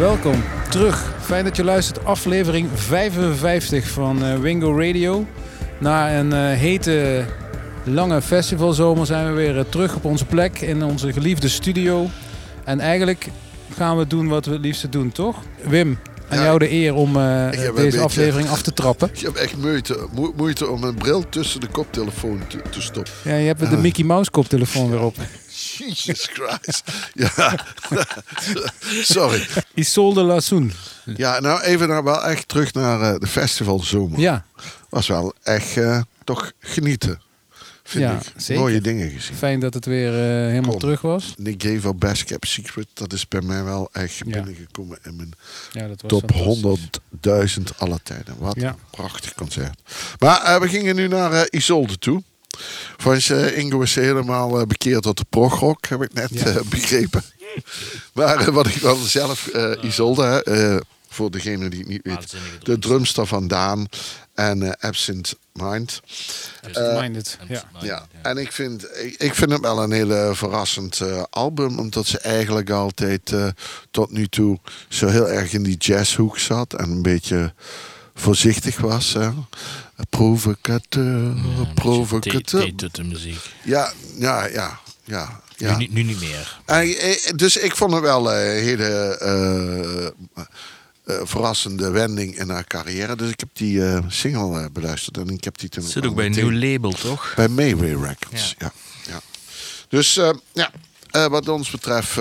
Welkom terug. Fijn dat je luistert. Aflevering 55 van Wingo Radio. Na een hete, lange festivalzomer zijn we weer terug op onze plek in onze geliefde studio. En eigenlijk gaan we doen wat we het liefste doen, toch? Wim, aan jou de eer om deze aflevering af te trappen. Ik heb echt moeite om mijn bril tussen de koptelefoon te stoppen. Ja, je hebt de Mickey Mouse koptelefoon weer op. Jesus Christ. Ja. Sorry. Isolde Lasoen. Ja, nou even wel echt terug naar de festivalzomer. Ja. Was wel echt toch genieten. Vind ik. Zeker. Mooie dingen gezien. Fijn dat het weer helemaal terug was. Nick Gave Best Kept Secret, dat is bij mij wel echt binnengekomen in mijn dat was top 100.000 alle tijden. Wat een prachtig concert. Maar we gingen nu naar Isolde toe. Ingo is helemaal bekeerd tot de progrock, heb ik net begrepen. Maar wat ik wel zelf, Isolde, voor degene die het niet weet, de drumster van Daan en Absent Mind. En ik vind het wel een heel verrassend album, omdat ze eigenlijk altijd tot nu toe zo heel erg in die jazzhoek zat en een beetje voorzichtig was. Provocateur. Deed de muziek. Ja. Ja. Nu niet meer. Dus ik vond het wel een hele verrassende wending in haar carrière. Dus ik heb die single beluisterd. En ik heb die toen. Zit ook bij een nieuw label, toch? Bij Mayway Records, ja. Dus wat ons betreft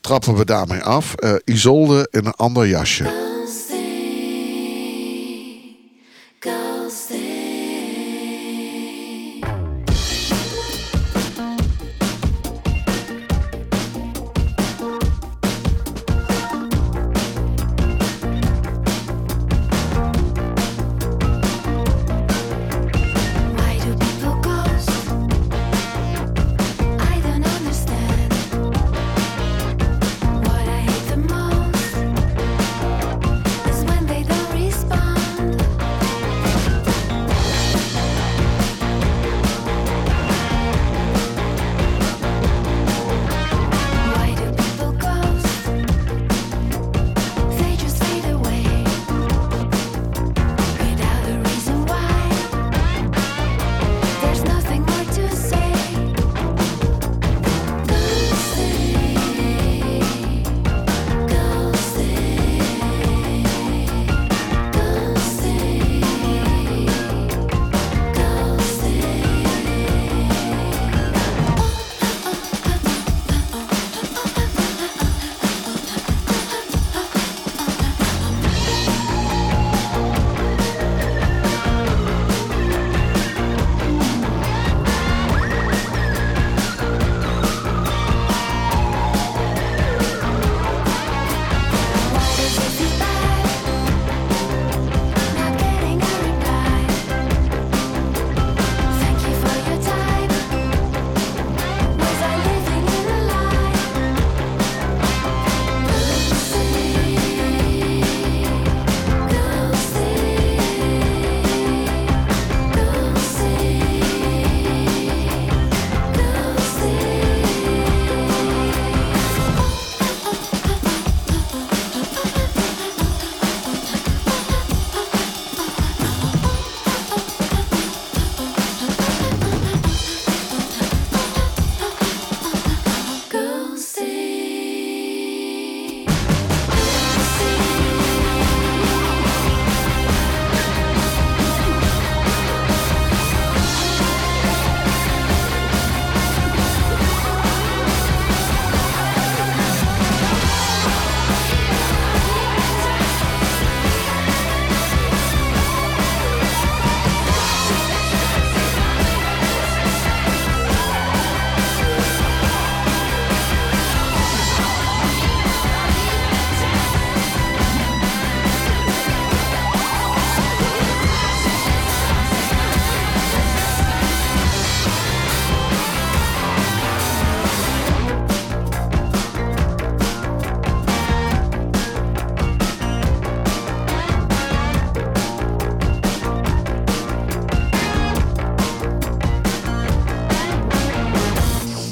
trappen we daarmee af. Isolde in een ander jasje.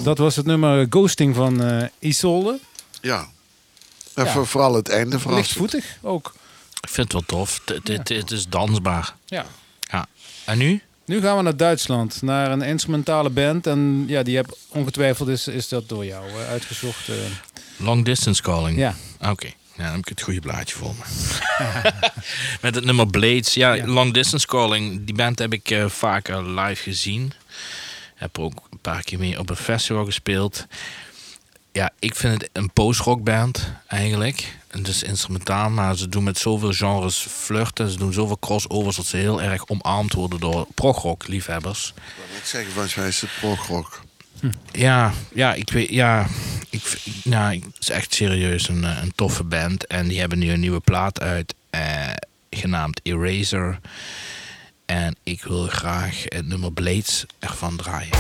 Dat was het nummer Ghosting van Isolde. Ja. En ja, vooral het einde. Lichtvoetig ook. Ik vind het wel tof. Het is dansbaar. Ja. Ja. En nu? Nu gaan we naar Duitsland, naar een instrumentale band. En ja, die heb ongetwijfeld is dat door jou uitgezocht. Long Distance Calling. Ja. Oké. Okay. Ja, dan heb ik het goede blaadje voor me. Met het nummer Blades. Ja, ja, Long Distance Calling. Die band heb ik vaak live gezien. Heb er ook een paar keer mee op een festival gespeeld. Ja, ik vind het een post-rockband eigenlijk. Het is instrumentaal, maar ze doen met zoveel genres flirten. Ze doen zoveel crossovers dat ze heel erg omarmd worden door progrock-liefhebbers. Ik zeg, volgens mij is het progrock. Ja, ik weet... Ja, het is echt serieus een toffe band. En die hebben nu een nieuwe plaat uit, genaamd Eraser. En ik wil graag het nummer Blades ervan draaien.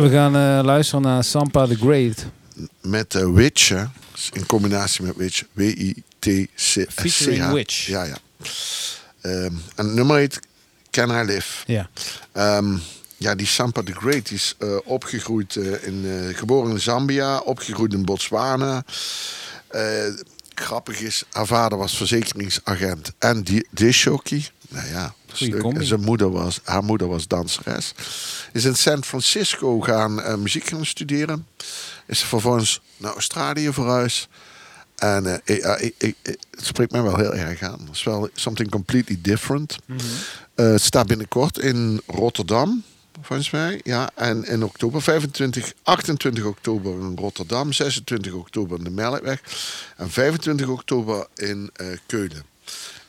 We gaan luisteren naar Sampa the Great. Met Witch, hè? In combinatie met Witch. W-I-T-C-H. Featuring Witch. Ja, ja. En het nummer heet Can I Live? Ja. Ja, die Sampa the Great is opgegroeid geboren in Zambia, opgegroeid in Botswana. Grappig is, haar vader was verzekeringsagent en disjockey. Nou ja, en haar moeder was danseres. Is in San Francisco muziek gaan studeren. Is vervolgens naar Australië verhuisd. En het spreekt mij wel heel erg aan. Het is wel something completely different. Mm-hmm. Het staat binnenkort in Rotterdam, volgens mij. Ja, en in oktober, 28 oktober in Rotterdam, 26 oktober in de Melkweg en 25 oktober in Keulen.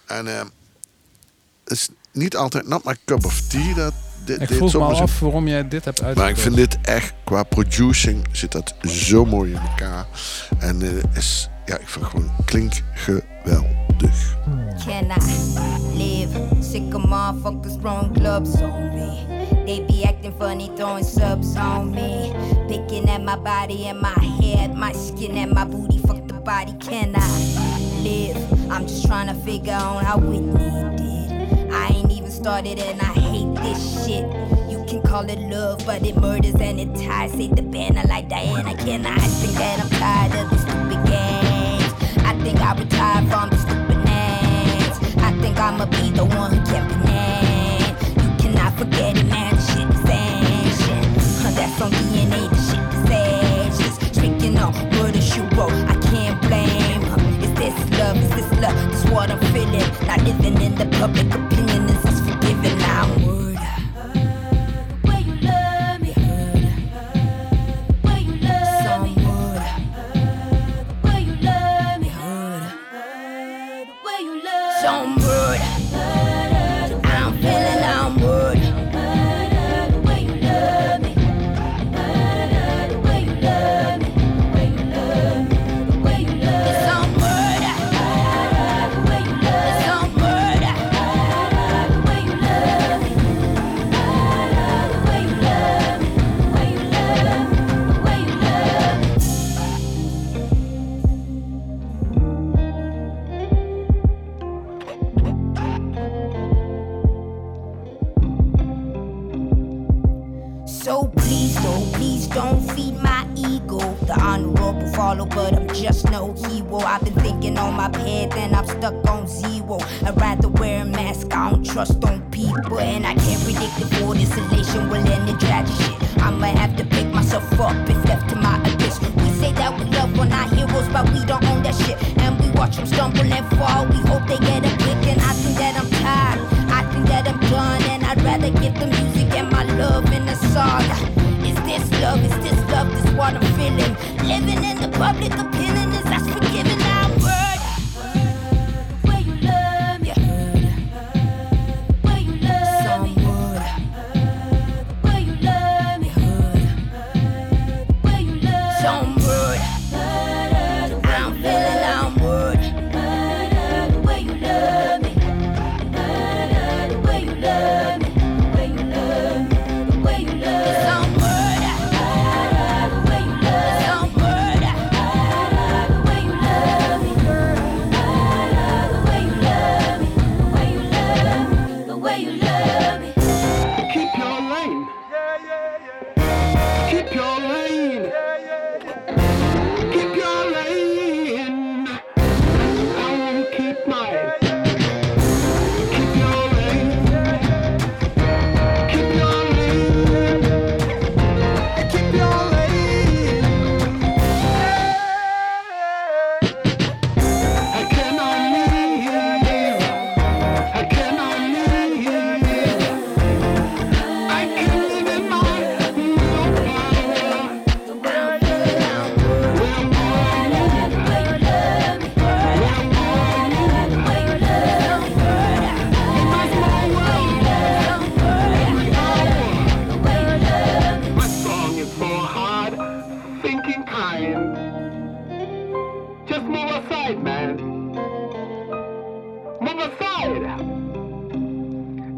En het is niet altijd not my cup of tea. Ik vroeg me af waarom jij dit hebt uitgekozen. Maar ik vind dit echt, qua producing zit dat zo mooi in elkaar. En is, ja, ik vind het gewoon, klinkt geweldig. Can I live? Sick of motherfuckers throwing clubs on me. They be acting funny, throwing subs on me. Picking at my body and my head, my skin and my booty. Fuck the body, can I live? I'm just trying to figure out how Whitney did. I ain't even started and I hate this shit. You can call it love, but it murders and it ties. Say the banner like Diana, can I? I think that I'm tired of this stupid games. I think I retired from the stupid names. I think I'ma be the one who can be named. You cannot forget it, man, the shit is ancient. That's on DNA, the shit is ancient. She's tricking on what a shoe wrote, I can't blame her. Is this love, is this love? That's what I'm feeling. Not living in the public opinion, this is forgiven now. But I'm just no hero. I've been thinking on my path and I'm stuck on zero. I'd rather wear a mask, I don't trust on people. And I can't predict if all this elation will end in tragic shit. I'ma have to pick myself up if left to my abyss. We say that we love on our heroes, but we don't own that shit. And we watch them stumble and fall, we hope they get a click. And I think that I'm tired, I think that I'm done. And I'd rather give the music and my love in a song. Is this love, this what I'm feeling? Living in the public opinion is that's forgiving now.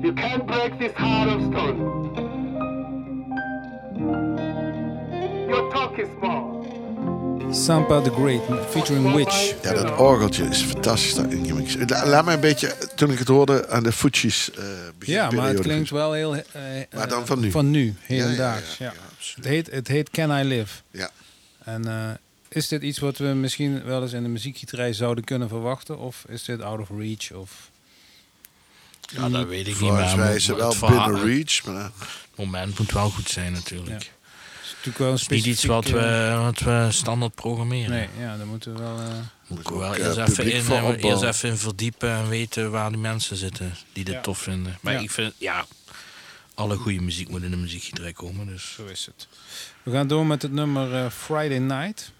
You can't break this heart of stone. Sampa the Great, featuring Witch. Ja, dat orgeltje is fantastisch daar ingemixt. Laat mij een beetje, toen ik het hoorde, aan de Fuji's beginnen. Ja, maar het klinkt wel heel... maar dan van nu. Van nu, hedendaags. Ja, ja, ja, ja. Het heet Can I Live. Ja. En is dit iets wat we misschien wel eens in de muziekgieterij zouden kunnen verwachten? Of is dit out of reach? Of... Ja, dat weet ik niet. Maar wij zijn wel binnen reach. Maar... Het moment moet wel goed zijn natuurlijk. Ja. Wel een specifiek, niet iets wat we standaard programmeren. Nee, ja, daar moeten we wel... Eerst even in verdiepen en weten waar die mensen zitten die dit tof vinden. Maar ik vind, alle goede muziek moet in de muziekgieterij komen. Dus. Zo is het. We gaan door met het nummer Friday Night.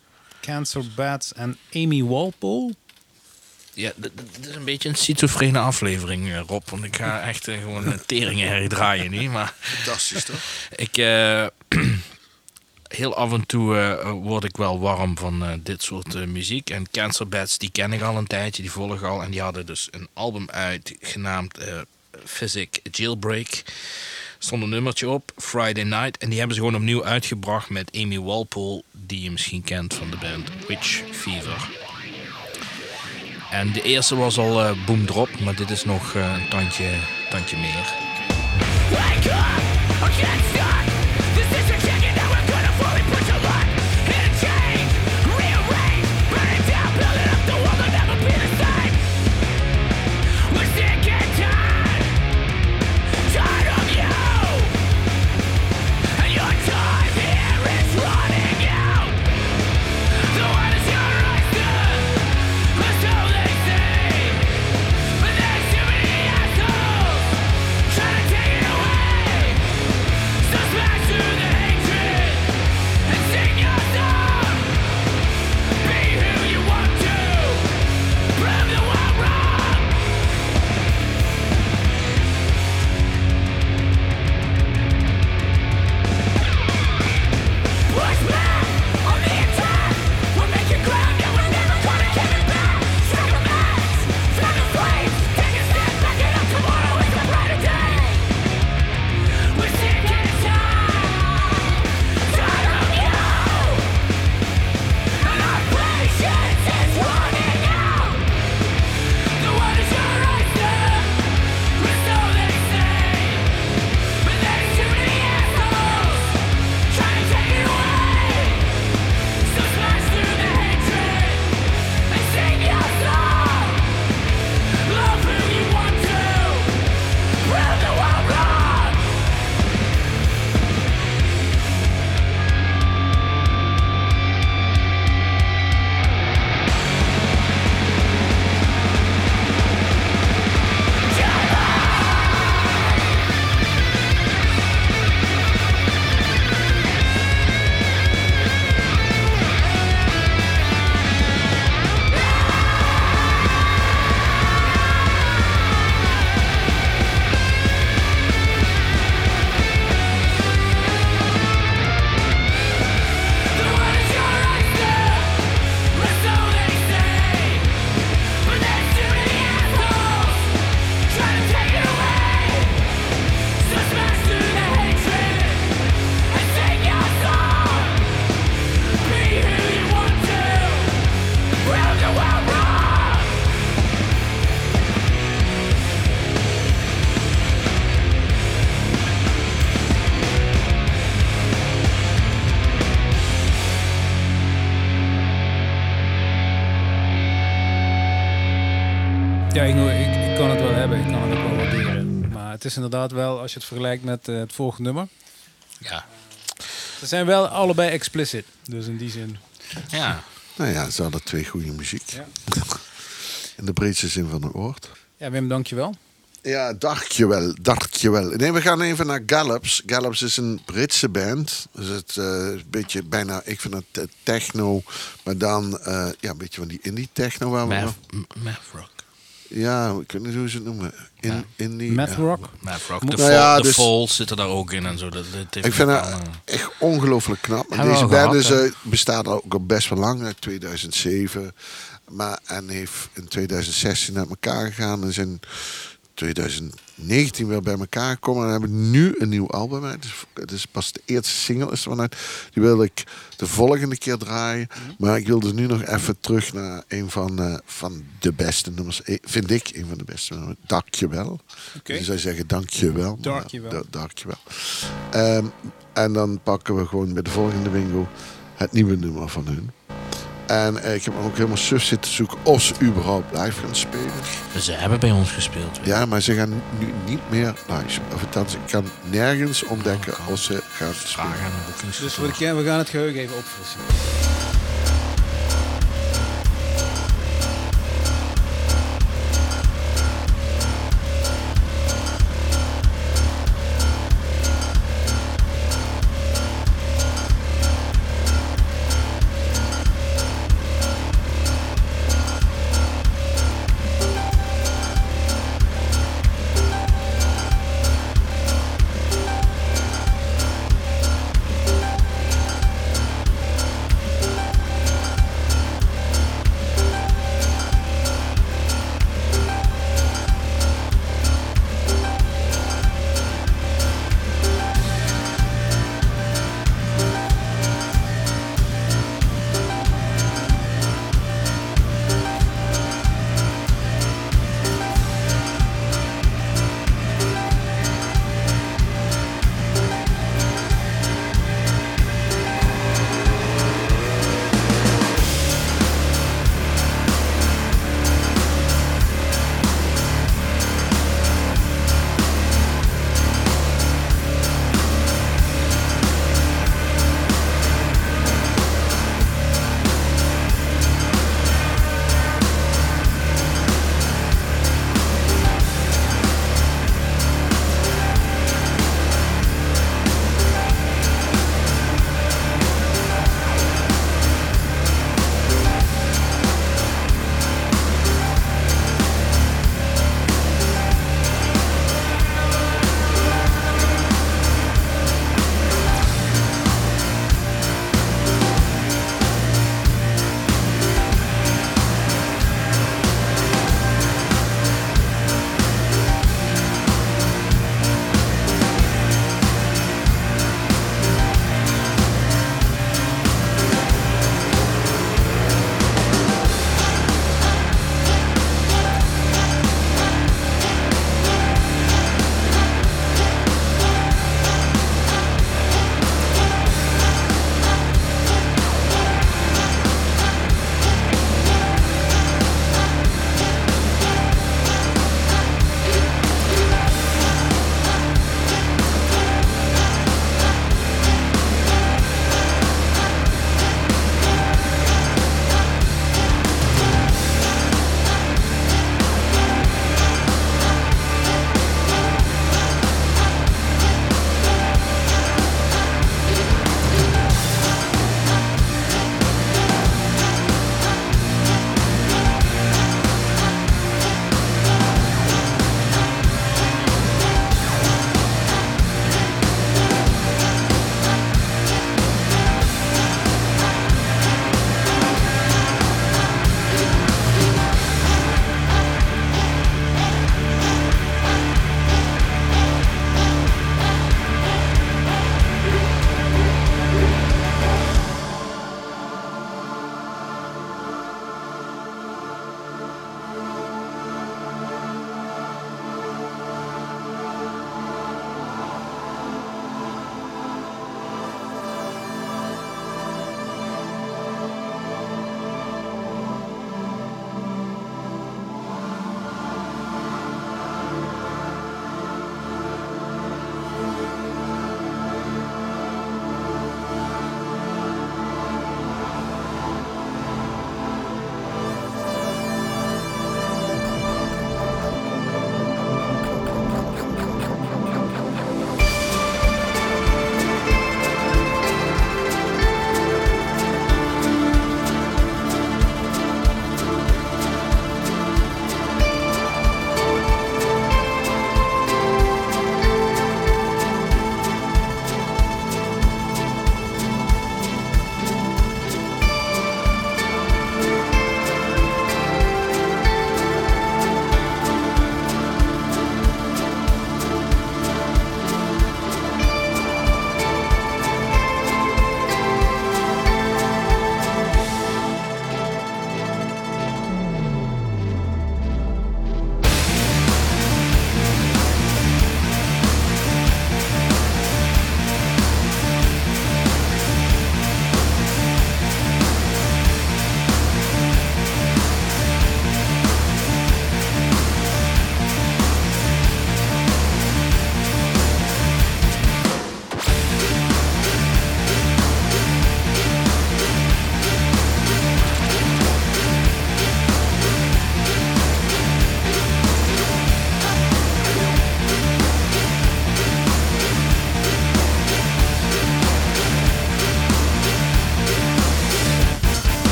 Cancer Bats en Amy Walpole. Ja, dit is een beetje een schizofrene aflevering, Rob. Want ik ga echt gewoon teringen herdraaien nu. Maar fantastisch, toch? Ik... Heel af en toe word ik wel warm van dit soort muziek. En Cancer Bats, die ken ik al een tijdje, die volg ik al. En die hadden dus een album uit, genaamd Physic Jailbreak. Stond een nummertje op, Friday Night. En die hebben ze gewoon opnieuw uitgebracht met Amy Walpole, die je misschien kent van de band Witch Fever. En de eerste was al boom drop, maar dit is nog een tandje meer. Wake up! I can't stop! This is a chicken that we're gonna fully put your life in a chain. Rearrange, burn it down, build it up, the world will never be the same. We're sick and tired of you. And your time here is running out. The world is your oyster, but so they say. But there's too many assholes trying to take it away. So smash through the hatred and sing your song. Be who you want to, prove the world wrong. Push back on the attack. We're making ground and we're never gonna give it back. Sacrifice, flag of flames. Take a step back and up tomorrow is a brighter day. We're sick and tired of you. And our patience is running out. The world is your oyster, but so they say. But there's too many assholes trying to take it away. So smash through the hatred and sing your song. Love who you want to, prove the world wrong. The world is your oyster, but so they say. But there's too many assholes trying to take it away. So smash through the hatred and sing your song. Be who you want to, prove the world wrong. Ja, ik kan het wel hebben, ik kan het ook wel waarderen. Maar het is inderdaad wel, als je het vergelijkt met het volgende nummer. Ja. Ze zijn wel allebei explicit, dus in die zin. Ja. Nou ja, ze hadden twee goede muziek. Ja. In de breedste zin van het woord. Ja, Wim, dankjewel. Ja, dankjewel. Nee, we gaan even naar Gallops. Gallops is een Britse band. Dus het een beetje bijna, ik vind het techno, maar dan een beetje van die indie techno. Mathrock. Ja, ik weet niet hoe ze het noemen. Mathrock? Mathrock. De Fall zit er daar ook in en zo. Dat ik vind haar echt ongelooflijk knap. En deze band bestaat ook al best wel lang, uit 2007. En heeft in 2016 naar elkaar gegaan. Er zijn 2019 weer bij elkaar gekomen en hebben nu een nieuw album uit. Het is pas de eerste single is vanuit. Die wil ik de volgende keer draaien. Maar ik wil dus nu nog even terug naar een van de beste nummers. Vind ik een van de beste nummers. Dankjewel. Okay. Je zou zeggen dankjewel. Dankjewel. En dan pakken we gewoon bij de volgende Wingo het nieuwe nummer van hun. En ik heb ook helemaal suf zitten zoeken of ze überhaupt live gaan spelen. Ze hebben bij ons gespeeld. Weet. Ja, maar ze gaan nu niet meer live spelen. Althans, ik kan nergens ontdekken als ze gaan spelen. Dus voor de keer, we gaan het geheugen even opfrissen.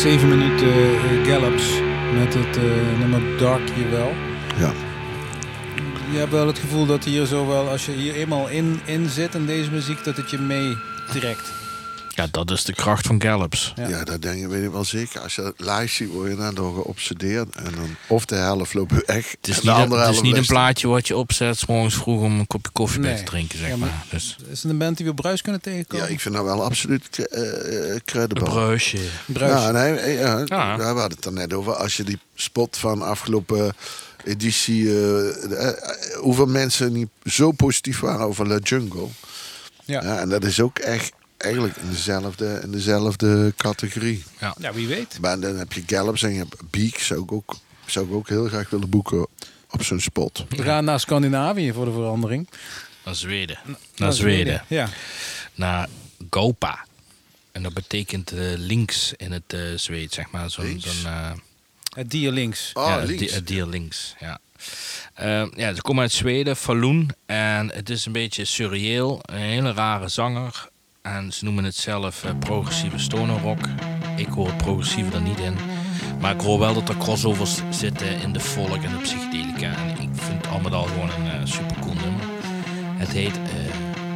7 minuten Gallops met het nummer Dark Jewel. Ja. Je hebt wel het gevoel dat hier zo wel, als je hier eenmaal in zit in deze muziek, dat het je meetrekt. Ja, dat is de kracht van Gallops. Ja, ja, dat denk je, weet ik wel zeker. Als je dat live ziet, word je dan door geobsedeerd. En dan, of de helft loopt weg. Het is niet, een plaatje wat je opzet 's morgens vroeg om een kopje koffie bij te drinken, zeg maar. Dus. Is het een band die we bruis kunnen tegenkomen? Ja, ik vind dat wel absoluut credible. Bruisje. Nou, nee, ja, ja. We hadden het er net over. Als je die spot van afgelopen editie... hoeveel mensen niet zo positief waren over La Jungle. Ja. Ja, en dat is ook echt... Eigenlijk in dezelfde categorie. Ja, ja, wie weet. Maar dan heb je Gallops en je hebt Beak. Zou ik ook heel graag willen boeken op zo'n spot. We gaan naar Scandinavië voor de verandering. Naar Zweden. Ja. Naar Gopa. En dat betekent links in het Zweeds, zeg maar. Het dier links. Oh, ja, links. Het dier links, ja. Ja, ze komen uit Zweden, Falun. En het is een beetje surreëel. Een hele rare zanger. En ze noemen het zelf progressieve stoner rock. Ik hoor het progressieve er niet in. Maar ik hoor wel dat er crossovers zitten in de folk en de psychedelica. En ik vind het al met al gewoon een supercool nummer. Het heet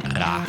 Ra.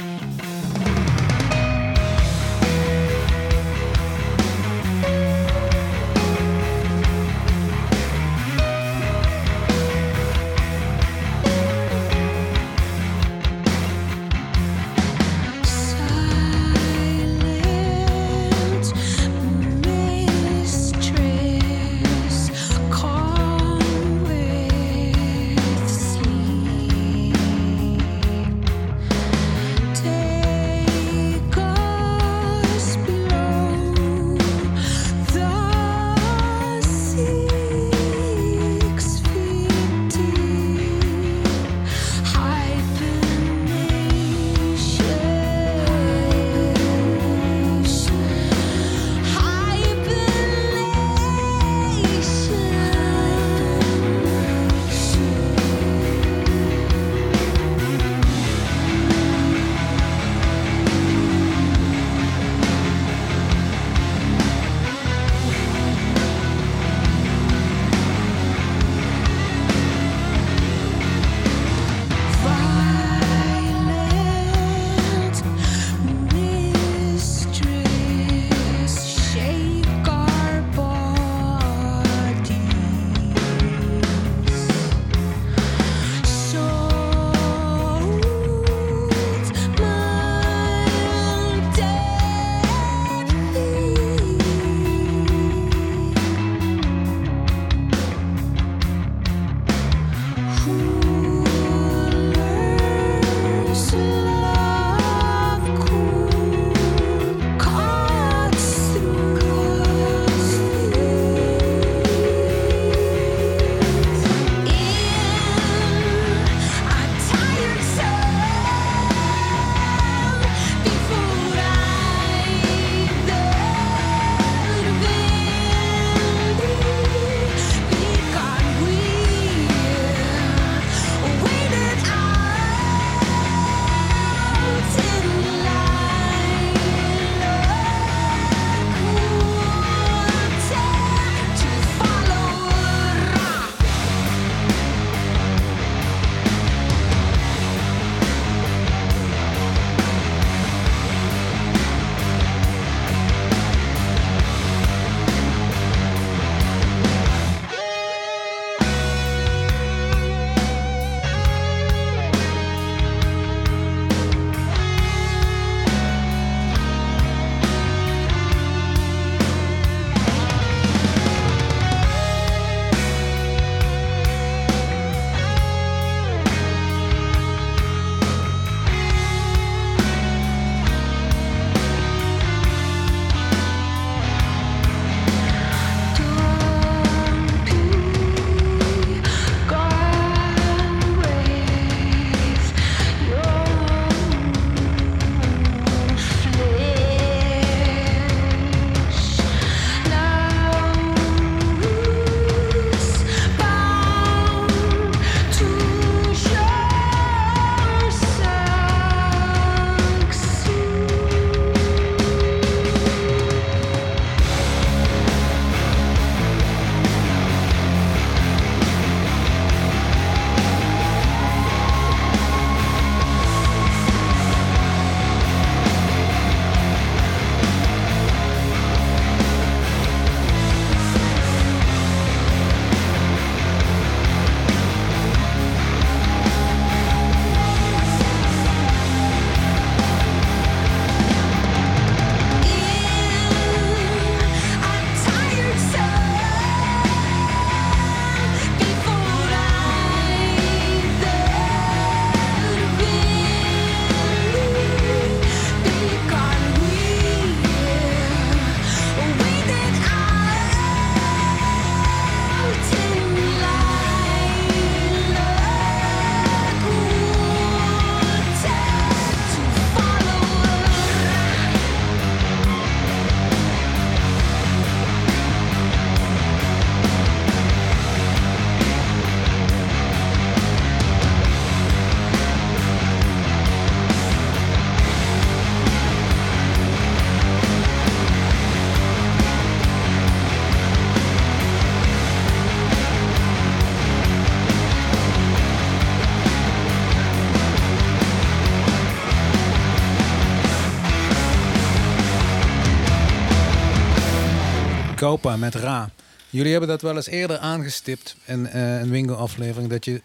Gopa met Ra. Jullie hebben dat wel eens eerder aangestipt in een Wingo-aflevering. Dat je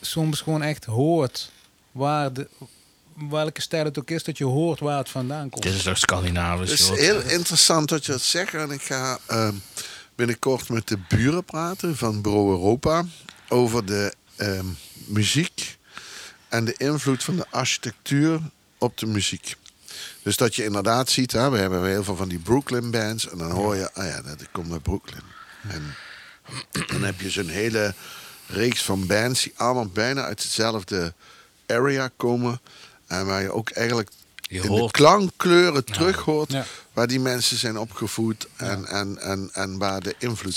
soms gewoon echt hoort waar de... welke stijl het ook is, dat je hoort waar het vandaan komt. Dit is toch Scandinavisch? Het is heel interessant dat je dat zegt. En ik ga binnenkort met de buren praten van Bureau Europa... over de muziek en de invloed van de architectuur op de muziek. Dus dat je inderdaad ziet, hè, we hebben heel veel van die Brooklyn bands... en dan hoor je, ah ja, dat komt uit Brooklyn. En dan heb je zo'n hele reeks van bands... die allemaal bijna uit hetzelfde area komen... en waar je ook eigenlijk in de klankkleuren terug hoort... Ja. Waar die mensen zijn opgevoed en waar de invloed...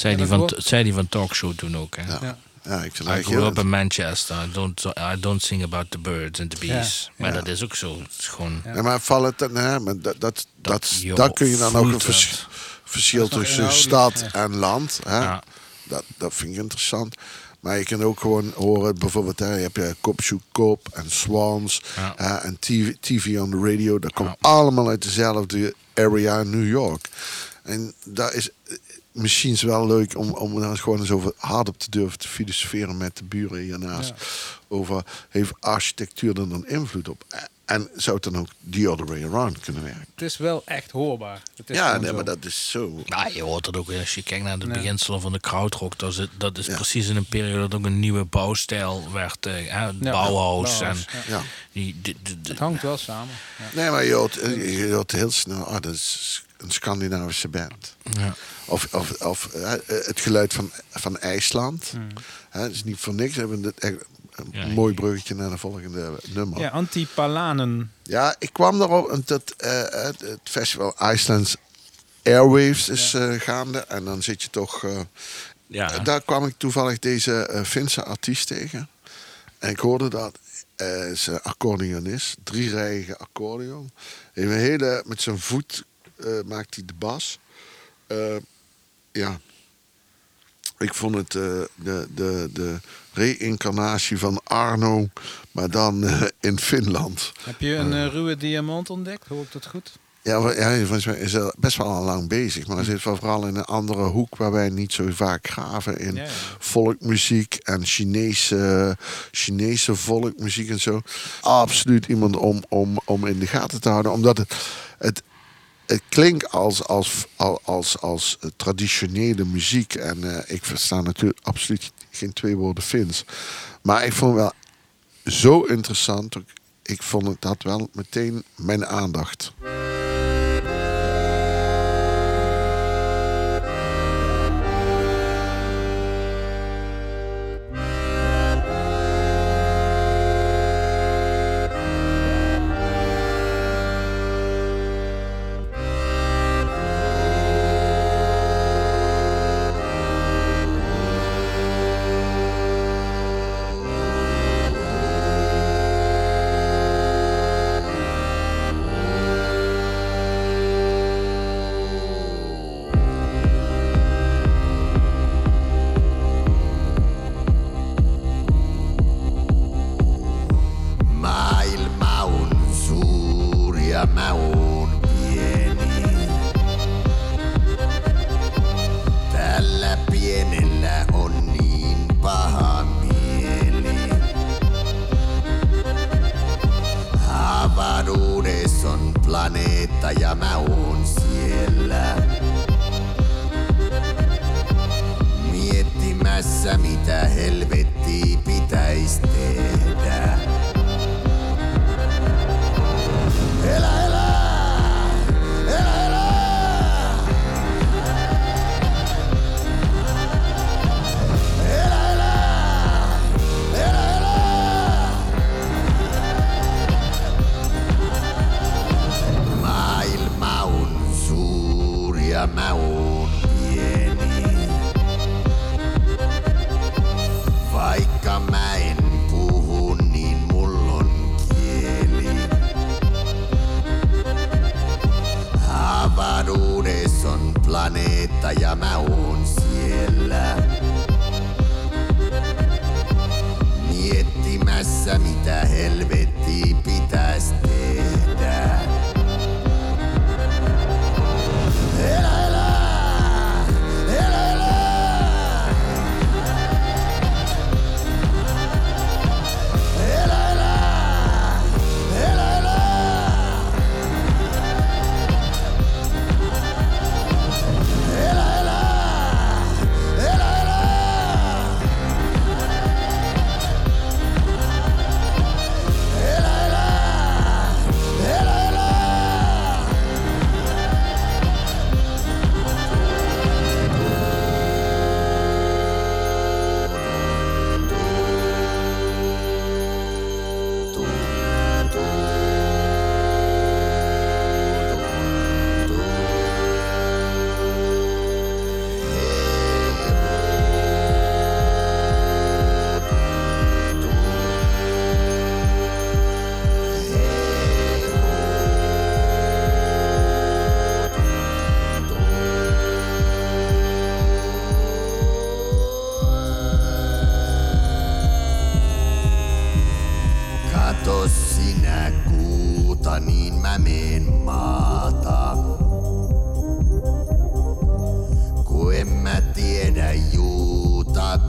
Zij die van talkshow toen ook, hè? Ja. Ja. Ja, I grew up in Manchester. I don't sing about the birds and the bees. Ja. Maar dat is ook zo. Het is gewoon... Ja. Ja, maar vallen ten, hè, maar dat kun je dan ook een verschil tussen stad en land. Hè? Ja. Dat vind ik interessant. Maar je kunt ook gewoon horen, bijvoorbeeld, hè, heb je Kopsukop en Swans en TV on the Radio. Dat komt allemaal uit dezelfde area in New York. En dat is... misschien is wel leuk om daar gewoon eens over hard op te durven te filosoferen met de buren hiernaast. Ja. Over, heeft architectuur er dan invloed op? En zou het dan ook the other way around kunnen werken? Het is wel echt hoorbaar. Het is maar dat is zo. Nou, je hoort dat ook als je kijkt naar de beginselen van de krautrock. Dat is precies in een periode dat ook een nieuwe bouwstijl werd. Bauhaus. Het hangt wel samen. Ja. Nee, maar je hoort heel snel, dat is een Scandinavische band. Ja. Of het geluid van IJsland. Het is dus niet voor niks. Hebben we een mooi bruggetje naar de volgende nummer. Ja, Antti Palane. Ja, ik kwam erop dat het festival Iceland's Airwaves is gaande. En dan zit je toch... Daar kwam ik toevallig deze Finse artiest tegen. En ik hoorde dat. Ze accordeonist. 3-rijige accordeon. Met zijn voet maakt hij de bas. Ik vond het de reïncarnatie van Arno, maar dan in Finland. Heb je een ruwe diamant ontdekt? Hoor ik dat goed? Ja, volgens mij is dat best wel al lang bezig. Maar zit vooral in een andere hoek waar wij niet zo vaak graven. In volkmuziek en Chinese volkmuziek en zo. Absoluut iemand om in de gaten te houden. Omdat het klinkt als traditionele muziek. En ik versta natuurlijk absoluut geen 2 woorden Fins. Maar ik vond het wel zo interessant. Ik vond het dat wel meteen mijn aandacht.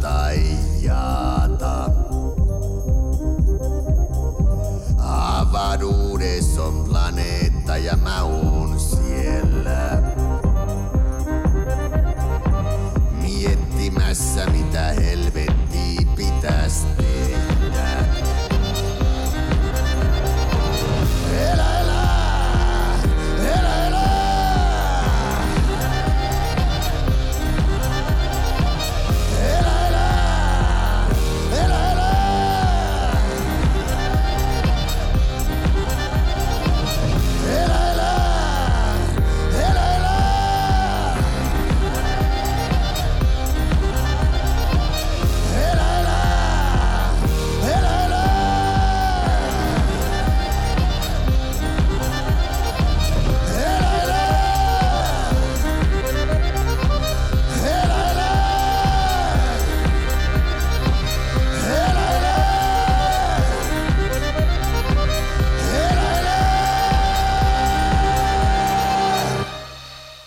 tajata. Avaruudessa on planeetta ja mä oon siellä. Miettimässä mitä helvettiä pitäis tehdä.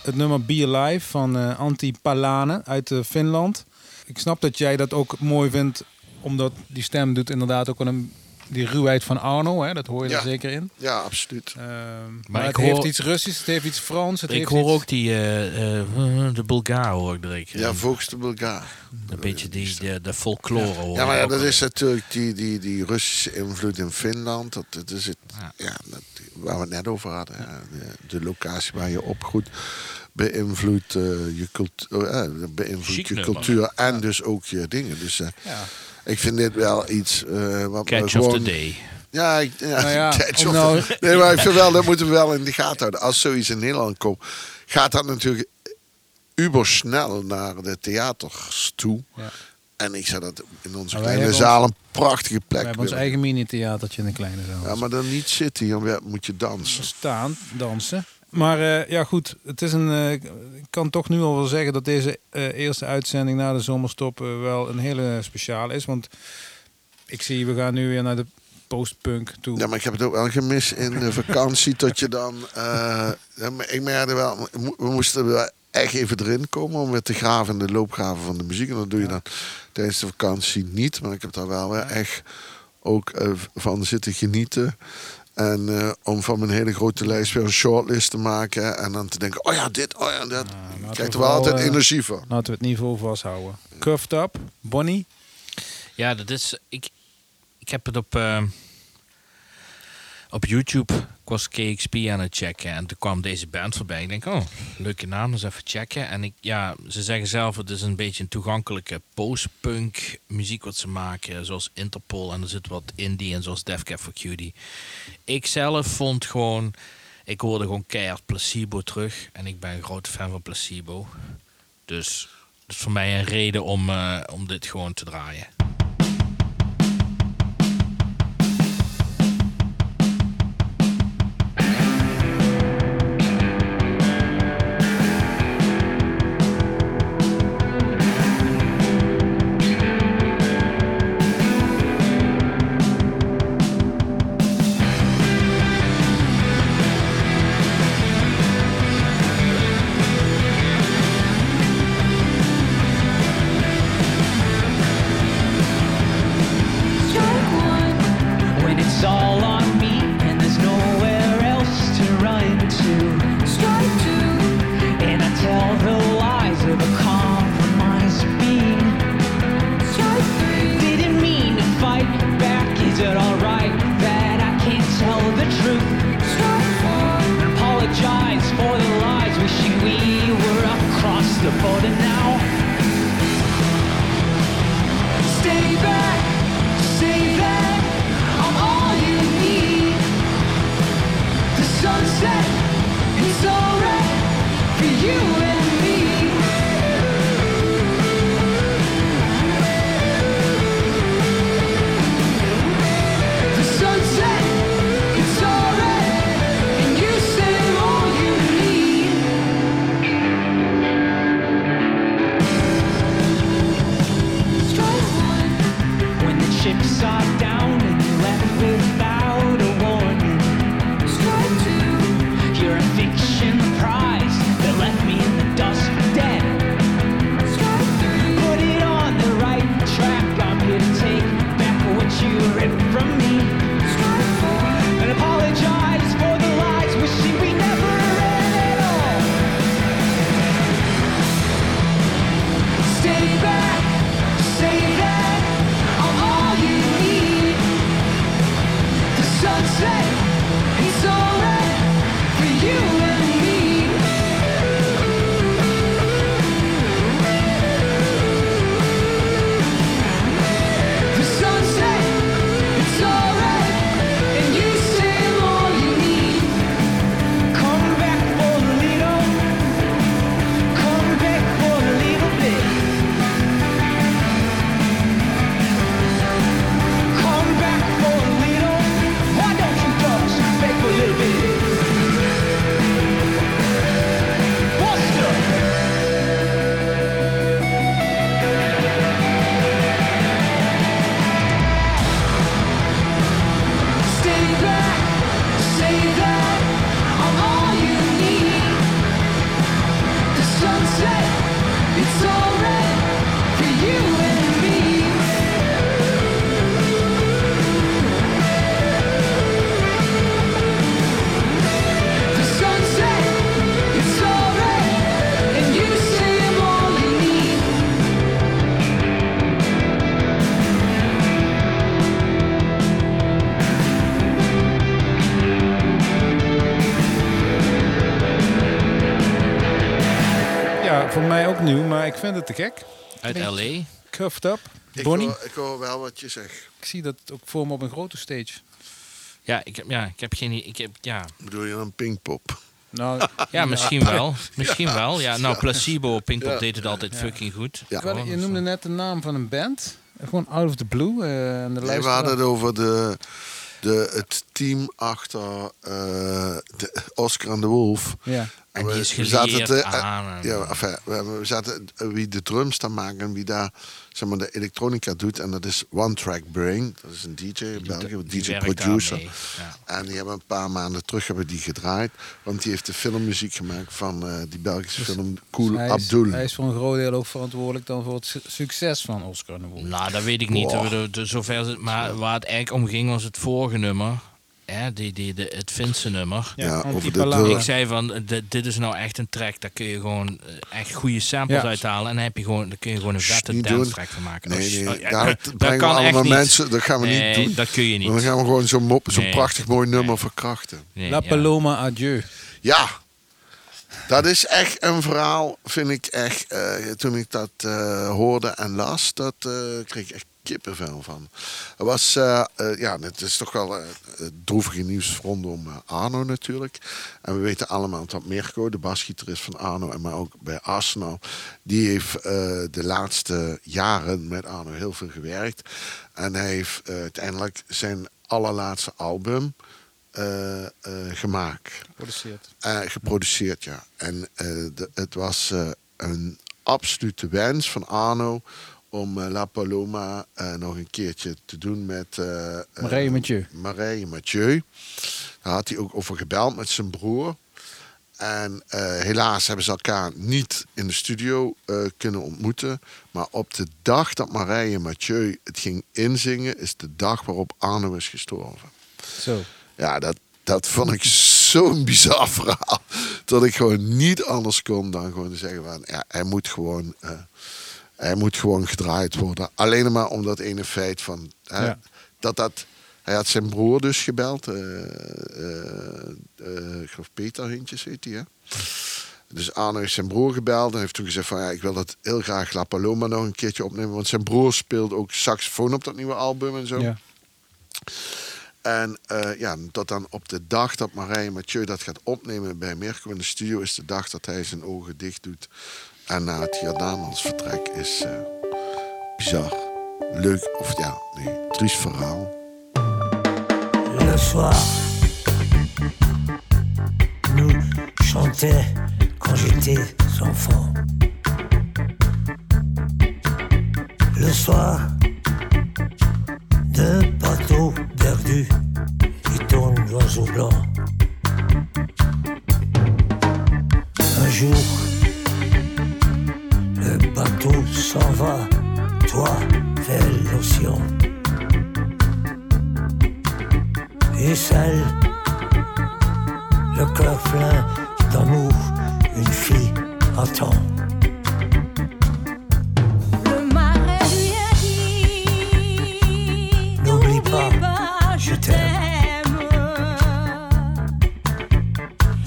Het nummer Be Alive van Antti Palane uit Finland. Ik snap dat jij dat ook mooi vindt, omdat die stem doet inderdaad ook die ruwheid van Arno. Hè? Dat hoor je er zeker in. Ja, absoluut. Maar het heeft iets Russisch, het heeft iets Frans. Ik hoor ook die de Bulgaar hoor ik direct. Ja, volgens de Bulgaar. Een beetje de folklore hoor. Ja, maar ja, dat is natuurlijk die Russische invloed in Finland. Dat is het. Ja, waar we het net over hadden. Ja. De locatie waar je opgroeit beïnvloedt je cultuur en dus ook je dingen. Dus ik vind dit wel iets wat catch gewoon, of the day. Ja, ik vind wel, dat moeten we wel in de gaten houden. Als zoiets in Nederland komt, gaat dat natuurlijk ubersnel naar de theaters toe. Ja. En ik zou dat in onze kleine zaal een prachtige plek. We hebben ons eigen mini-theatertje in een kleine zaal. Ja, maar dan niet zitten, dan moet je dansen. Staan, dansen. Maar goed, het is ik kan toch nu al wel zeggen dat deze eerste uitzending na de zomerstop wel een hele speciale is. Want ik zie, we gaan nu weer naar de postpunk toe. Ja, maar ik heb het ook wel gemist in de vakantie tot je dan... ik merkte wel, we moesten wel echt even erin komen om weer te graven in de loopgraven van de muziek. En dat doe je dan tijdens de vakantie niet. Maar ik heb daar wel weer echt ook van zitten genieten. En om van mijn hele grote lijst weer een shortlist te maken. En dan te denken, oh ja, dit, oh ja, dat. Nou, kijk, er wel altijd energie van. Laten we het niveau vasthouden. Cuffed up, Bonnie. Ja, dat is... Ik heb het op YouTube... Ik was KXP aan het checken. En toen kwam deze band voorbij. Ik denk, oh, leuke naam, eens even checken. En ze zeggen zelf, het is een beetje een toegankelijke post-punk muziek wat ze maken. Zoals Interpol en er zit wat indie en zoals Def Cab for Cutie. Ik zelf vond gewoon... Ik hoorde gewoon keihard Placebo terug. En ik ben een grote fan van Placebo. Dus dat is voor mij een reden om dit gewoon te draaien. nieuw, maar ik vind het te gek. Uit L.A. Cuffed up. Bonnie. Ik hoor wel wat je zegt. Ik zie dat ook voor me op een grote stage. Ik heb geen... Bedoel je dan Pinkpop? Nou, ja, misschien wel. Ja, nou, Placebo, Pinkpop deed het altijd fucking goed. Ja. Je noemde net de naam van een band. Gewoon out of the blue. We hadden het over het team achter de Oscar en de Wolf. Ja. En die is geleerd aan. Wie de drums dan maken en wie daar zeg maar, de elektronica doet. En dat is One Track Brain. Dat is een DJ in België, een DJ-producer. Ja. En die hebben een paar maanden terug gedraaid. Want die heeft de filmmuziek gemaakt van die Belgische film Cool Abdul. Hij is voor een groot deel ook verantwoordelijk dan voor het succes van Oscar en de Wolf. Nou, dat weet ik niet. Zover, maar waar het eigenlijk om ging was het vorige nummer. Het Finse nummer. Ja, ik zei van, dit is nou echt een track, daar kun je gewoon echt goede samples uithalen en dan kun je gewoon een vette dance track van maken. Nee, daar kan echt niet. Mensen, dat gaan we niet doen. Dat kun je niet. Dan gaan we gewoon zo'n prachtig mooi nummer verkrachten. La Paloma Adieu. Ja, dat is echt een verhaal, vind ik echt. Toen ik dat hoorde en las, dat kreeg ik echt kippenvel van. Er was, het is toch wel droevige nieuws rondom Arno natuurlijk. En we weten allemaal dat Mirko, de basgitarist van Arno, en maar ook bij Arsenal, die heeft de laatste jaren met Arno heel veel gewerkt. En hij heeft uiteindelijk zijn allerlaatste album gemaakt. Geproduceerd, ja. En het was een absolute wens van Arno om La Paloma nog een keertje te doen met Mireille Mathieu. Daar had hij ook over gebeld met zijn broer. En helaas hebben ze elkaar niet in de studio kunnen ontmoeten. Maar op de dag dat Mireille Mathieu het ging inzingen, is de dag waarop Arno is gestorven. Zo. Ja, dat vond ik zo'n bizar verhaal. Dat ik gewoon niet anders kon dan gewoon te zeggen van, ja, hij moet gewoon gedraaid worden. Alleen maar om dat ene feit van... hij had zijn broer dus gebeld. Ik geloof Peter Hintjes heet hij, hè? Dus Arno heeft zijn broer gebeld en heeft toen gezegd van... Ja, ik wil dat heel graag La Paloma nog een keertje opnemen. Want zijn broer speelt ook saxofoon op dat nieuwe album en zo. Ja. En dat dan op de dag dat Mireille Mathieu dat gaat opnemen bij Mirko in de studio... is de dag dat hij zijn ogen dicht doet... En na het Jordaniansvertrek is bizar, leuk of triest verhaal. Le soir, nous chantait quand j'étais enfant. Le soir, deux bateaux perdus qui tournent l'oiseau blanc. Un jour. Le bateau s'en va, toi vers l'océan. Et celle, le cœur plein d'amour, une fille attend. Le marais lui a dit, n'oublie pas, je t'aime.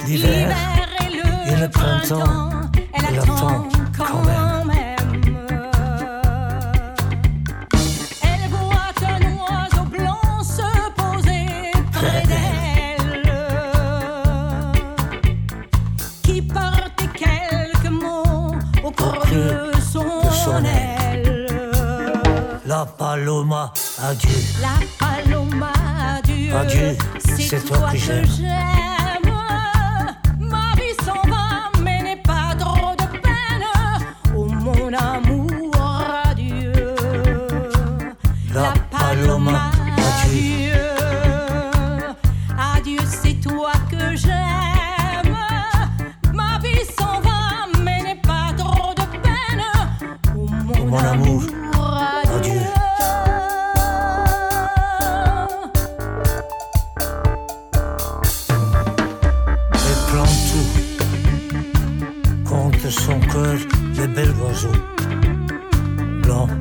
L'hiver et le printemps, elle attend quand même. Paloma, adieu. La Paloma, adieu. Adieu, c'est toi que j'aime. Ma vie s'en va, mais n'aie pas trop de peine. Oh mon amour, adieu. La Paloma, adieu. Adieu, c'est toi que j'aime. Ma vie s'en va, mais n'aie pas trop de peine. Oh mon amour. Les belles oiseaux blancs,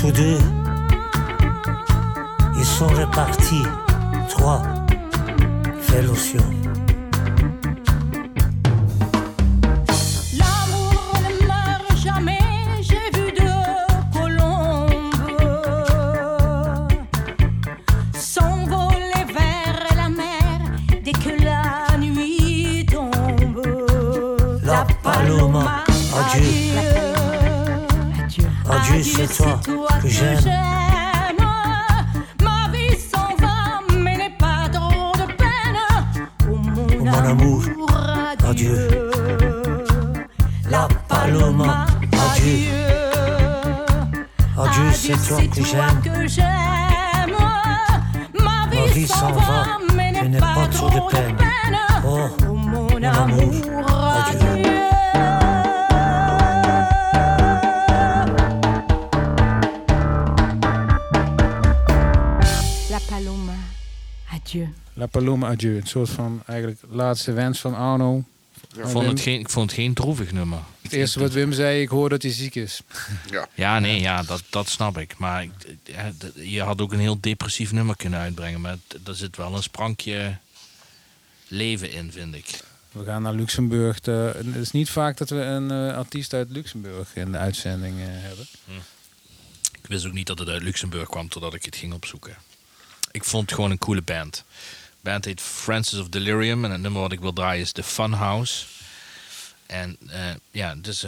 tous deux, ils sont répartis, trois vers l'océan. Paloma, adieu. Adieu, adieu, c'est toi que j'aime. Ma vie s'en va, mais n'est pas trop de peine. Oh mon amour, adieu. La Paloma, adieu. Adieu, c'est toi que j'aime. Ma vie s'en va, mais n'est pas trop de peine. Oh mon amour, adieu. La Paloma Adieu. Een soort van eigenlijk laatste wens van Arno. Ja. Ik vond het geen droevig nummer. Het eerste wat Wim zei, ik hoor dat hij ziek is. Ja, dat snap ik. Maar je had ook een heel depressief nummer kunnen uitbrengen. Maar er zit wel een sprankje leven in, vind ik. We gaan naar Luxemburg. Het is niet vaak dat we een artiest uit Luxemburg in de uitzending hebben. Ik wist ook niet dat het uit Luxemburg kwam totdat ik het ging opzoeken. Ik vond het gewoon een coole band. De band heet Francis of Delirium. En het nummer wat ik wil draaien is The Funhouse. En dus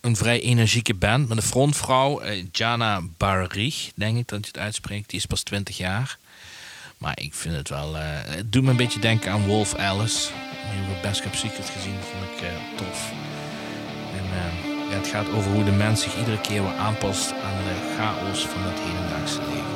een vrij energieke band. Met een frontvrouw, Jana Barrich, denk ik dat je het uitspreekt. Die is pas 20 jaar. Maar ik vind het wel... het doet me een beetje denken aan Wolf Alice. Die heb ik best op Secret gezien. Dat vond ik tof. En het gaat over hoe de mens zich iedere keer weer aanpast aan de chaos van het hedendaagse leven.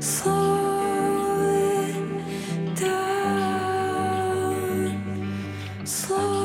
Slow it down.